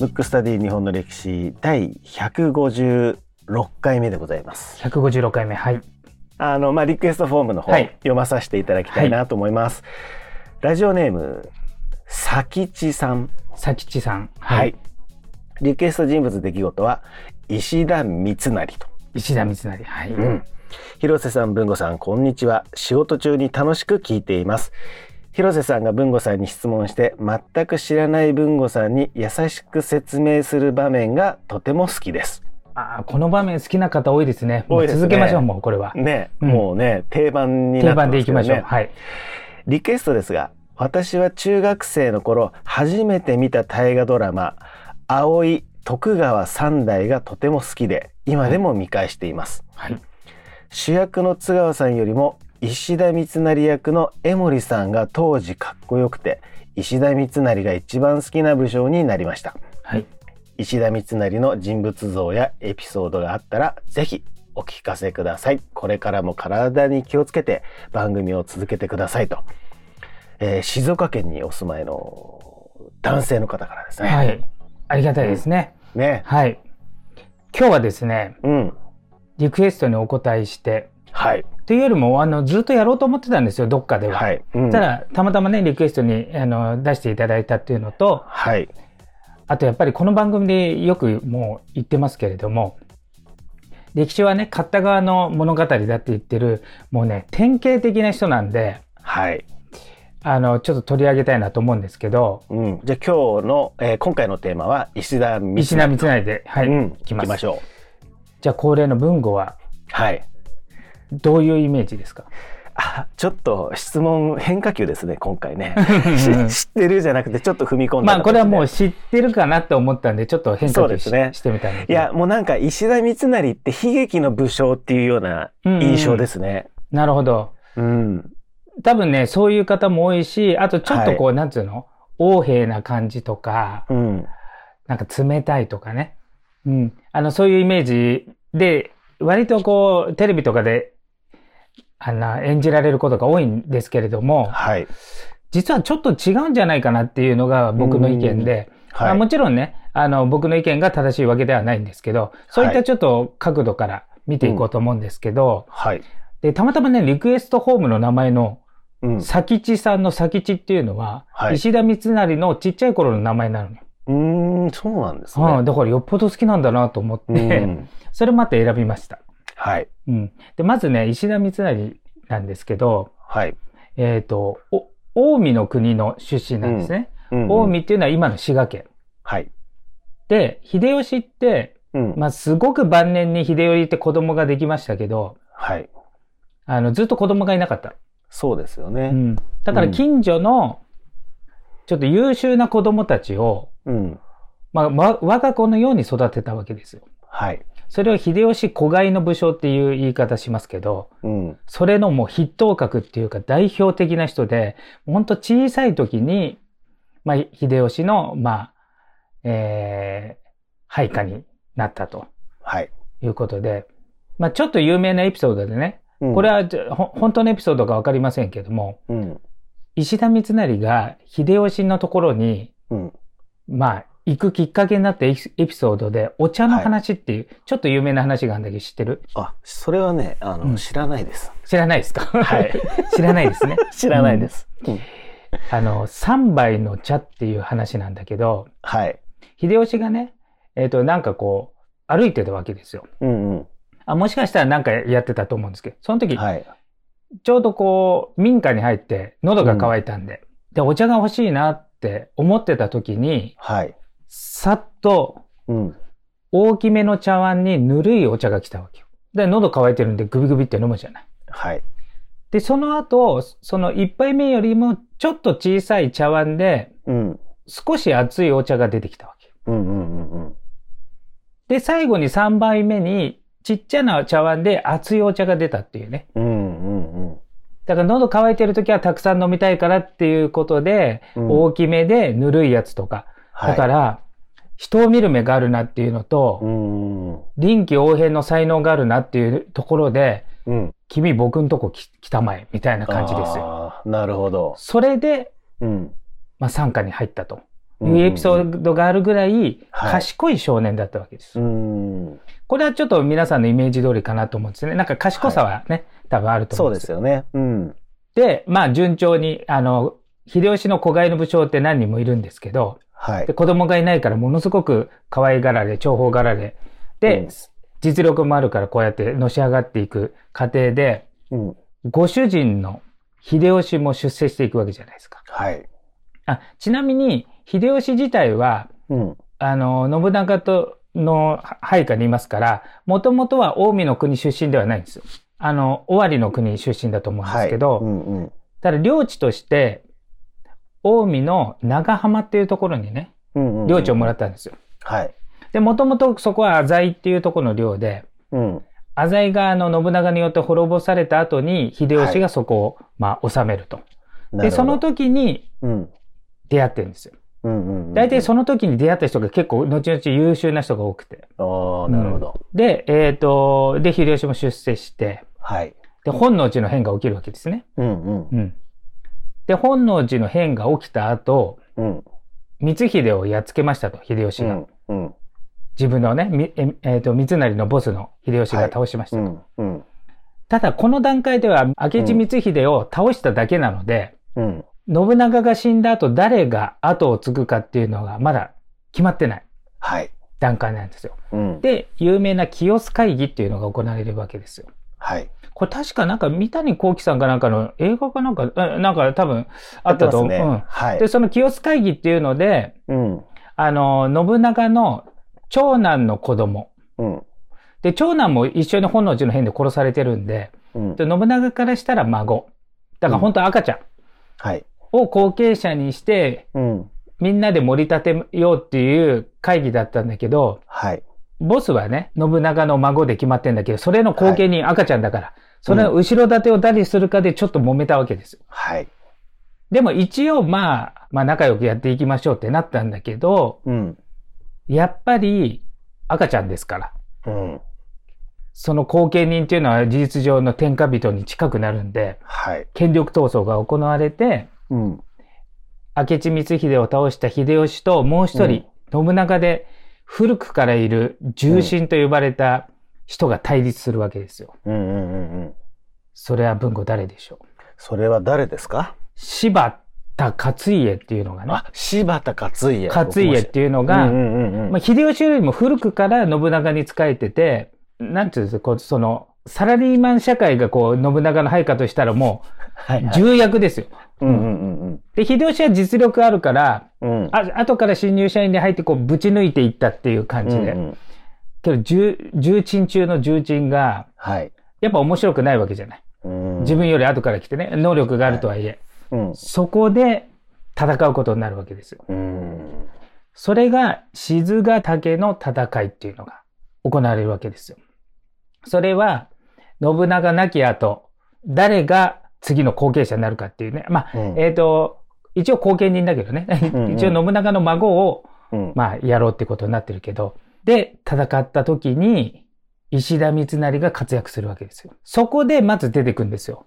ブックスタディ日本の歴史第156回目でございます。156回目、はい。リクエストフォームの方、はい、読まさせていただきたいなと思います、はい、ラジオネームさきちさん、さきちさん、はい、はい。リクエスト人物出来事は石田三成と。石田三成、はい、うん、広瀬さん、文吾さん、こんにちは。仕事中に楽しく聞いています。広瀬さんが文吾さんに質問して全く知らない文吾さんに優しく説明する場面がとても好きです。あ、この場面好きな方多いですね。もう続けましょう、もうこれは、ね、うん、もうね、定番になってますよね。定番でいきましょう、はい。リクエストですが、私は中学生の頃初めて見た大河ドラマ葵徳川三代がとても好きで今でも見返しています、はい、主役の津川さんよりも石田三成役の江守さんが当時かっこよくて、石田三成が一番好きな武将になりました、はい。石田三成の人物像やエピソードがあったらぜひお聞かせください。これからも体に気をつけて番組を続けてくださいと、静岡県にお住まいの男性の方からですね、はい、ありがたいですね、うん、ね、はい。今日はですね、うん、リクエストにお答えして、はい、というよりもずっとやろうと思ってたんですよ、どっかでは、はい、うん、たまたまねリクエストに出していただいたっていうのと、はい、あとやっぱりこの番組でよくもう言ってますけれども、歴史はね買った側の物語だって言ってる、もうね典型的な人なんで、はい、ちょっと取り上げたいなと思うんですけど、うん、じゃあ今日の、今回のテーマは石田三成、石田三成で、はい、うん、いきましょう。じゃあ恒例の文語は、はい、どういうイメージですか？ちょっと質問変化球ですね今回ね知ってるじゃなくてちょっと踏み込んだ、ね、まあこれはもう知ってるかなと思ったんでちょっと変化球 してみたいな。いや、もうなんか石田三成って悲劇の武将っていうような印象ですね、うんうん、なるほど、うん、多分ねそういう方も多いし、あとちょっとこう、はい、なんていうの、横柄な感じとか、うん、なんか冷たいとかね、うん、そういうイメージで割とこうテレビとかで演じられることが多いんですけれども、はい、実はちょっと違うんじゃないかなっていうのが僕の意見で、はい、もちろんね僕の意見が正しいわけではないんですけど、そういったちょっと角度から見ていこうと思うんですけど、はい、うん、はい、でたまたまねリクエストホームの名前の佐吉さんの佐吉っていうのは、はい、石田三成のちっちゃい頃の名前なのよ。そうなんですね、だからよっぽど好きなんだなと思って、うん、それまた選びました。はい、うん、でまずね石田三成なんですけど、はい、近江の国の出身なんですね、うんうんうん、近江っていうのは今の滋賀県、はい、で秀吉って、うん、まあ、すごく晩年に秀頼って子供ができましたけど、はい、ずっと子供がいなかった。そうですよね、うん、だから近所のちょっと優秀な子供たちを、うん、まあ、我が子のように育てたわけですよ。はい、それを秀吉子飼いの武将っていう言い方しますけど、うん、それのもう筆頭格っていうか代表的な人で、ほんと小さい時に、まあ、秀吉の、まあ、配下になったと、はい、いうことで、まあ、ちょっと有名なエピソードでね、うん、これは本当のエピソードかわかりませんけども、うん、石田三成が秀吉のところに、うん、まあ、行くきっかけになったエピソードでお茶の話っていう、はい、ちょっと有名な話があるんだけど知ってる？あ、それはねうん、知らないです。知らないですか？はい知らないですね知らないです、うん、三杯の茶っていう話なんだけど、はい、秀吉がねなんかこう歩いてたわけですよ、うんうん、もしかしたらなんかやってたと思うんですけど、その時、はい、ちょうどこう民家に入って喉が渇いたんで、うん、でお茶が欲しいなって思ってた時に、はい、さっと大きめの茶碗にぬるいお茶が来たわけよ。で喉乾いてるんでグビグビって飲むじゃない。はい。でその後その一杯目よりもちょっと小さい茶碗で、うん、少し熱いお茶が出てきたわけよ。うんうんうんうん。で最後に3杯目にちっちゃな茶碗で熱いお茶が出たっていうね。うんうんうん。だから喉乾いてる時はたくさん飲みたいからっていうことで、うん、大きめでぬるいやつとか。だから、はい、人を見る目があるなっていうのと、臨機応変の才能があるなっていうところで、うん、君僕んとこ来たまえみたいな感じですよ。なるほど。それで、うん、まあ傘下に入ったというエピソードがあるぐらい賢い少年だったわけです。はい、これはちょっと皆さんのイメージ通りかなと思うんですね。なんか賢さはね、はい、多分あると思うんですよ。そうですよね。うん、で、まあ順調に秀吉の子飼いの武将って何人もいるんですけど、はい、で子供がいないからものすごく可愛がられ、重宝がられで、うん、実力もあるからこうやってのし上がっていく過程で、うん、ご主人の秀吉も出世していくわけじゃないですか。はい、ちなみに秀吉自体は、うん、信長との配下にいますから、もともとは近江の国出身ではないんですよ。尾張の国出身だと思うんですけど、はい、うんうん、ただ領地として近江の長浜っていうところにね、領地をもらったんですよ。はい。で、もともとそこは浅井っていうところの領で、うん、浅井が信長によって滅ぼされた後に、秀吉がそこを、はい、まあ、治めると。で、その時に出会ってるんですよ。大体その時に出会った人が結構、後々優秀な人が多くて。ああ、なるほど。うん、で、で、秀吉も出世して、はい。で、本能寺の変が起きるわけですね。うんうん。うん。で、本能寺の変が起きた後、うん、光秀をやっつけましたと、秀吉が。うんうん、自分のね、三成のボスの秀吉が倒しましたと。はい、うんうん、ただ、この段階では明智光秀を倒しただけなので、うん、信長が死んだ後、誰が後を継ぐかっていうのがまだ決まってない段階なんですよ。はい、うん、で、有名な清須会議っていうのが行われるわけですよ。はい。これ確かなんか三谷幸喜さんかなんかの映画かなんか多分あったと思う。ね、うん、はい。で、その清須会議っていうので、うん、信長の長男の子供。うん、で、長男も一緒に本能寺の変で殺されてるんで、うん、で、信長からしたら孫。だから本当赤ちゃん。はい。を後継者にして、うん、みんなで盛り立てようっていう会議だったんだけど、はい。ボスはね、信長の孫で決まってんだけど、それの後継に赤ちゃんだから、はい、それの後ろ盾を誰にするかでちょっと揉めたわけですよ。はい。でも一応まあ仲良くやっていきましょうってなったんだけど、うん、やっぱり赤ちゃんですから、うん、その後継人っていうのは事実上の天下人に近くなるんで、はい、権力闘争が行われて、うん、明智光秀を倒した秀吉ともう一人、うん、信長で、古くからいる重臣と呼ばれた人が対立するわけですよ。うんうんうんうん。それは文庫誰でしょう？それは誰ですか？柴田勝家っていうのがね。あ、柴田勝家。勝家っていうのが、まあ、秀吉よりも古くから信長に仕えてて、なんていうんですか、こうその、サラリーマン社会がこう、信長の配下としたらもう、重役ですよ。で、秀吉は実力あるから、うん、後から新入社員に入ってこう、ぶち抜いていったっていう感じで。うんうん、けど、重鎮中の重鎮が、はい、やっぱ面白くないわけじゃない。うん、自分より後から来てね、能力があるとはいえ、はい、うん、そこで戦うことになるわけですよ。うん、それが、賤ヶ岳の戦いっていうのが行われるわけですよ。それは、信長亡き後、誰が次の後継者になるかっていうね。まあ、うん、一応後継人だけどね。一応信長の孫を、うん、まあ、やろうってことになってるけど。で、戦った時に、石田三成が活躍するわけですよ。そこでまず出てくるんですよ。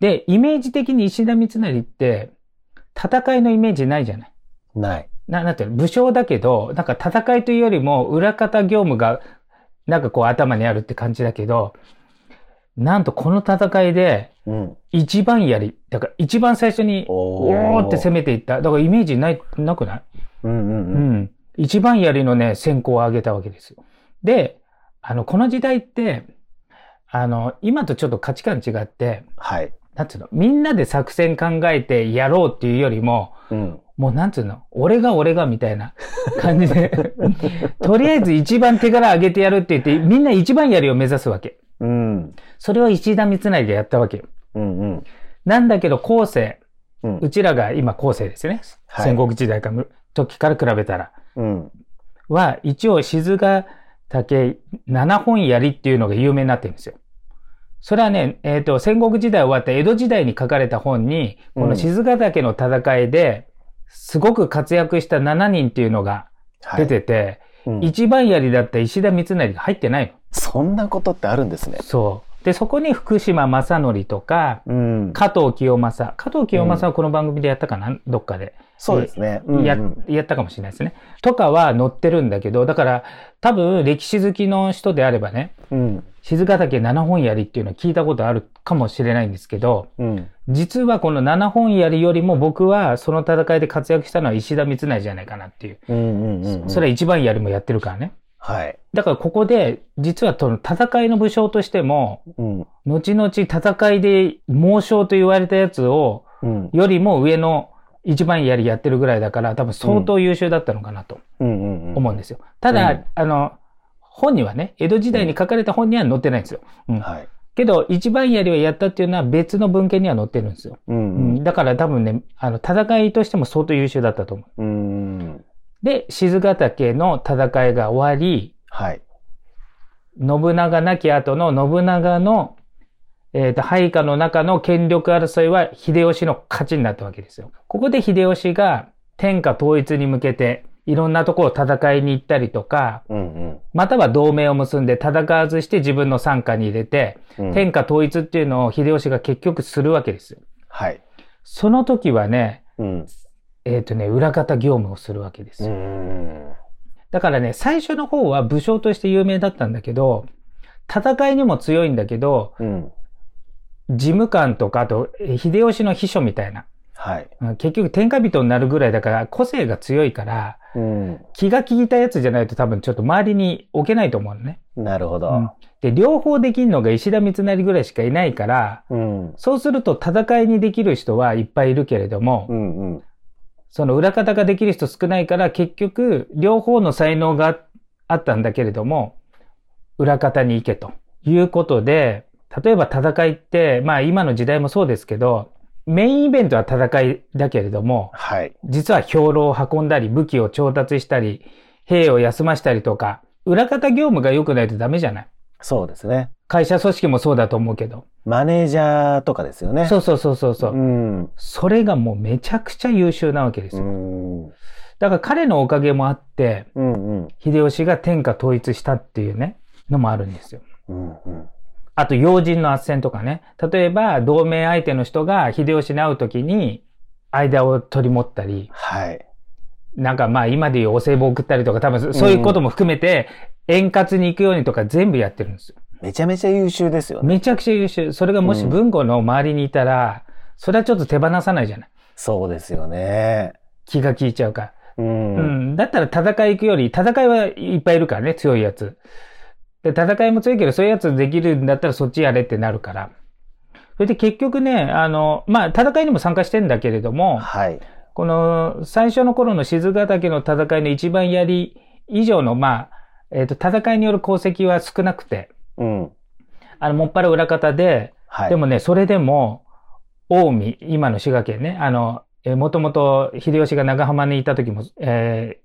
で、イメージ的に石田三成って、戦いのイメージないじゃない。ない。なんていうの、武将だけど、なんか戦いというよりも、裏方業務が、なんかこう頭にあるって感じだけど、なんとこの戦いで、一番槍、だから一番最初に、おーって攻めていった。だからイメージなくない？うん。一番槍のね、先行を上げたわけですよ。で、この時代って、今とちょっと価値観違って、はい。なんつうの、みんなで作戦考えてやろうっていうよりも、うん、もうなんつうの、俺がみたいな感じで、とりあえず一番手から上げてやるって言って、みんな一番槍を目指すわけ。うん、それを石田三成がやったわけよ。うんうん、なんだけど後世、うん、うちらが今後世ですね。はい、戦国時代から時から比べたら、うん、は一応賤ヶ岳七本槍っていうのが有名になってるんですよ。それはね、戦国時代終わった江戸時代に書かれた本にこの賤ヶ岳の戦いですごく活躍した7人っていうのが出てて、はい、うん、一番槍だった石田三成が入ってないの。そんなことってあるんですね。そで、そこに福島正則とか、うん、加藤清正はこの番組でやったかな、うん、どっかで。そうですね、うんうん、やったかもしれないですね。とかは載ってるんだけど、だから多分歴史好きの人であればね、うん、賤ヶ岳七本槍っていうのを聞いたことあるかもしれないんですけど、うん、実はこの七本槍よりも僕はその戦いで活躍したのは石田三成じゃないかなっていう。うんうんうんうん、それは一番槍もやってるからね。はい。だからここで、実は戦いの武将としても、うん、後々戦いで猛将と言われたやつを、うん、よりも上の一番槍やってるぐらいだから、多分相当優秀だったのかなと思うんですよ。うんうんうん、ただ、うん、本にはね、江戸時代に書かれた本には載ってないんですよ。うんはい、けど、一番槍をやったっていうのは別の文献には載ってるんですよ。うんうんうん、だから多分ね、戦いとしても相当優秀だったと思う。うんで、賤ヶ岳の戦いが終わり、はい。信長亡き後の信長の、配下の中の権力争いは秀吉の勝ちになったわけですよ。ここで秀吉が天下統一に向けていろんなところを戦いに行ったりとか、うんうん、または同盟を結んで戦わずして自分の傘下に入れて、うん、天下統一っていうのを秀吉が結局するわけですよ。はい。その時はね、うん裏方業務をするわけですよ。だからね、最初の方は武将として有名だったんだけど、戦いにも強いんだけど、うん、事務官とか、あと、秀吉の秘書みたいな。はい、結局、天下人になるぐらいだから、個性が強いから、うん、気が利いたやつじゃないと多分ちょっと周りに置けないと思うのね。なるほど。うん、で、両方できるのが石田三成ぐらいしかいないから、うん、そうすると戦いにできる人はいっぱいいるけれども、うんうんその裏方ができる人少ないから結局両方の才能があったんだけれども裏方に行けということで例えば戦いってまあ今の時代もそうですけどメインイベントは戦いだけれども、はい、実は兵糧を運んだり武器を調達したり兵を休ましたりとか裏方業務が良くないとダメじゃない。そうですね。会社組織もそうだと思うけど。マネージャーとかですよね。そう。うん。それがもうめちゃくちゃ優秀なわけですよ。うんだから彼のおかげもあって、うんうん、秀吉が天下統一したっていうね、のもあるんですよ。うんうん、あと、要人の斡旋とかね。例えば、同盟相手の人が秀吉に会うときに、間を取り持ったり。はい。なんかまあ、今でいうお歳暮を送ったりとか、多分そういうことも含めて、円滑に行くようにとか全部やってるんですよ。めちゃめちゃ優秀ですよね。めちゃくちゃ優秀。それがもし文庫の周りにいたら、うん、それはちょっと手放さないじゃない。そうですよね。気が利いちゃうから。うん。うん、だったら戦い行くより、戦いはいっぱいいるからね、強いやつ。で、戦いも強いけど、そういうやつできるんだったらそっちやれってなるから。それで結局ね、まあ、戦いにも参加してんだけれども、はい。この、最初の頃の賤ヶ岳の戦いの一番槍以上の、まあ、戦いによる功績は少なくて、うん、もっぱら裏方で、はい、でもね、それでも、近江、今の滋賀県ね、もともと秀吉が長浜にいた時も、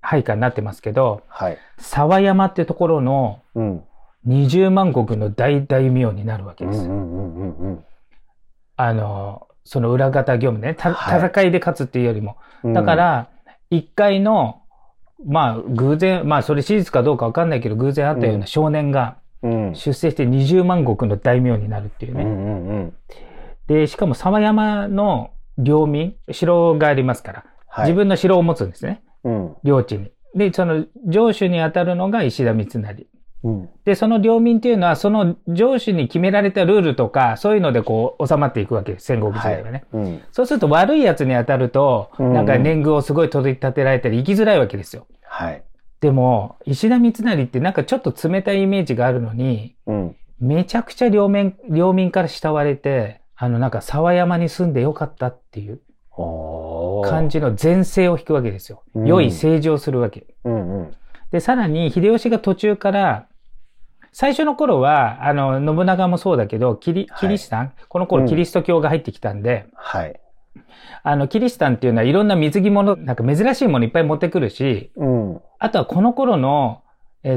配下になってますけど、はい、沢山ってところの、20万石の大大名になるわけですよ。その裏方業務ね、戦いで勝つっていうよりも。はい、だから、一回の、まあ、偶然、まあ、それ史実かどうかわかんないけど、偶然あったような少年が、出世して20万石の大名になるっていうね。うんうんうん、で、しかも沢山の領民、城がありますから、はい、自分の城を持つんですね。うん、領地に。で、その城主にあたるのが石田三成、うん。で、その領民っていうのは、その城主に決められたルールとか、そういうのでこう収まっていくわけです。戦国時代はね、はいうん。そうすると悪いやつにあたると、なんか年貢をすごい取り立てられたり、生きづらいわけですよ。はい。でも、石田三成ってなんかちょっと冷たいイメージがあるのに、うん、めちゃくちゃ領民から慕われて、なんか沢山に住んでよかったっていう感じの前世を引くわけですよ。うん、良い政治をするわけ、うんうん。で、さらに秀吉が途中から、最初の頃は、信長もそうだけど、キリシタン、はい、この頃キリスト教が入ってきたんで、うん、はい。キリシタンっていうのはいろんな水着物、なんか珍しいものいっぱい持ってくるし、うん、あとはこの頃の、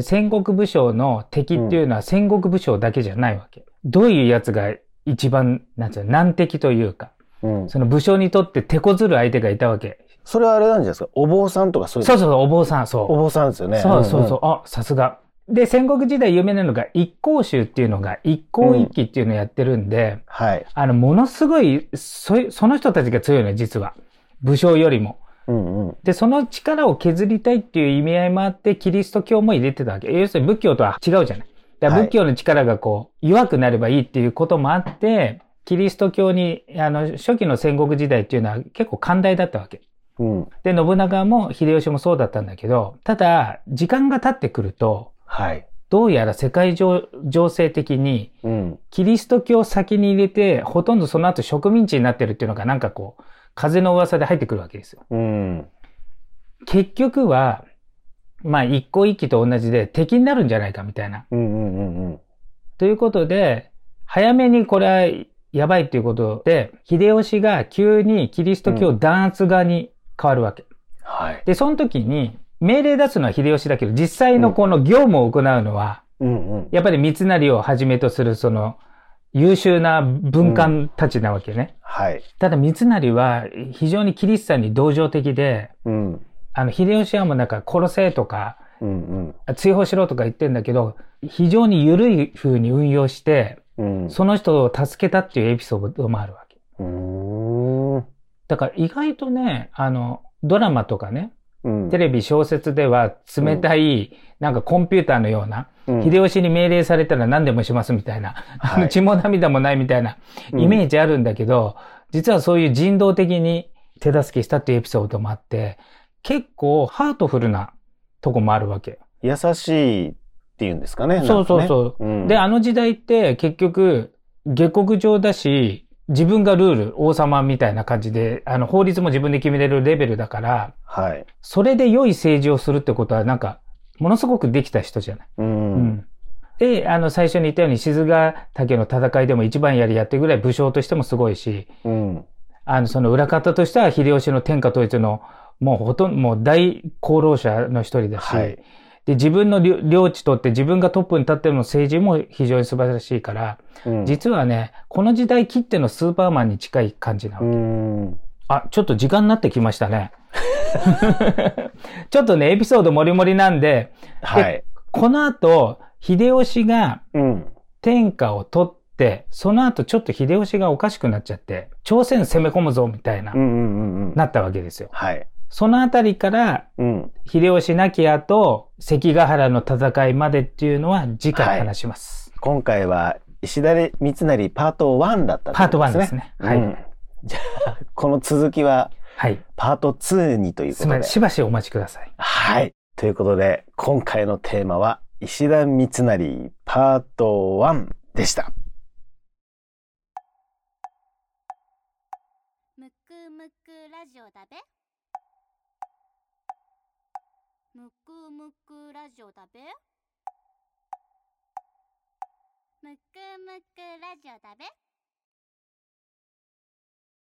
戦国武将の敵っていうのは戦国武将だけじゃないわけ。うん、どういうやつが一番、なんていうの、難敵というか、うん、その武将にとって手こずる相手がいたわけ。それはあれなんじゃないですか、お坊さんとかそういう。そうそう、お坊さん、そう。お坊さんですよね。そうそうそう、うんうん、あ、さすが。で、戦国時代有名なのが一向宗っていうのが一向一揆っていうのをやってるんで、うん、はい。ものすごい、その人たちが強いのよ、実は。武将よりも。うんうん、で、その力を削りたいっていう意味合いもあって、キリスト教も入れてたわけ。要するに仏教とは違うじゃない。だから仏教の力がこう、弱くなればいいっていうこともあって、キリスト教に、初期の戦国時代っていうのは結構寛大だったわけ。うん、で、信長も秀吉もそうだったんだけど、ただ、時間が経ってくると、はい、どうやら世界情勢的に、うん、キリスト教を先に入れて、ほとんどその後植民地になってるっていうのがなんかこう、風の噂で入ってくるわけですよ。うん、結局は、まあ、一向一揆と同じで敵になるんじゃないかみたいな。うんうんうんうん、ということで、早めにこれはやばいということで、秀吉が急にキリスト教弾圧側に変わるわけ。うん、はい、で、その時に、命令出すのは秀吉だけど、実際のこの業務を行うのは、うんうんうん、やっぱり三成をはじめとするその優秀な文官たちなわけね。うん、はい。ただ三成は非常にキリシタンに同情的で、うん、秀吉はもうなんか殺せとか、うんうん、追放しろとか言ってんだけど、非常に緩い風に運用して、うん、その人を助けたっていうエピソードもあるわけ。だから意外とね、ドラマとかね、テレビ小説では冷たい、うん、なんかコンピューターのような、うん、秀吉に命令されたら何でもしますみたいな、はい、血も涙もないみたいなイメージあるんだけど、うん、実はそういう人道的に手助けしたっていうエピソードもあって、結構ハートフルなとこもあるわけ。優しいっていうんですかね。そうそうそう。ね、うん、で、時代って結局下克上だし、自分がルール、王様みたいな感じで、法律も自分で決めれるレベルだから、はい。それで良い政治をするってことは、なんか、ものすごくできた人じゃない。うん。で、最初に言ったように、賤ヶ岳の戦いでも一番やってぐらい武将としてもすごいし、うん。その裏方としては、秀吉の天下統一の、もうもう大功労者の一人だし、はい。で、自分の領地取って自分がトップに立ってるの政治も非常に素晴らしいから、うん、実はね、この時代きってのスーパーマンに近い感じなわけ。あ、ちょっと時間になってきましたね。ちょっとね、エピソードもりもりなんで、はい、この後、秀吉が天下を取って、うん、その後ちょっと秀吉がおかしくなっちゃって、朝鮮攻め込むぞみたいな、なったわけですよ。はい。そのあたりから、うん、秀吉亡き後、関ヶ原の戦いまでっていうのは次回話します。はい、今回は、石田三成パート1だったんですね。パート1ですね。はい。うん、じゃあ、この続きは、はい、パート2にということで。しばしお待ちください。はい。ということで、今回のテーマは、石田三成パート1でした。むくむくラジオだべ。むくむくラジオだべ。むくむくラジオだべ。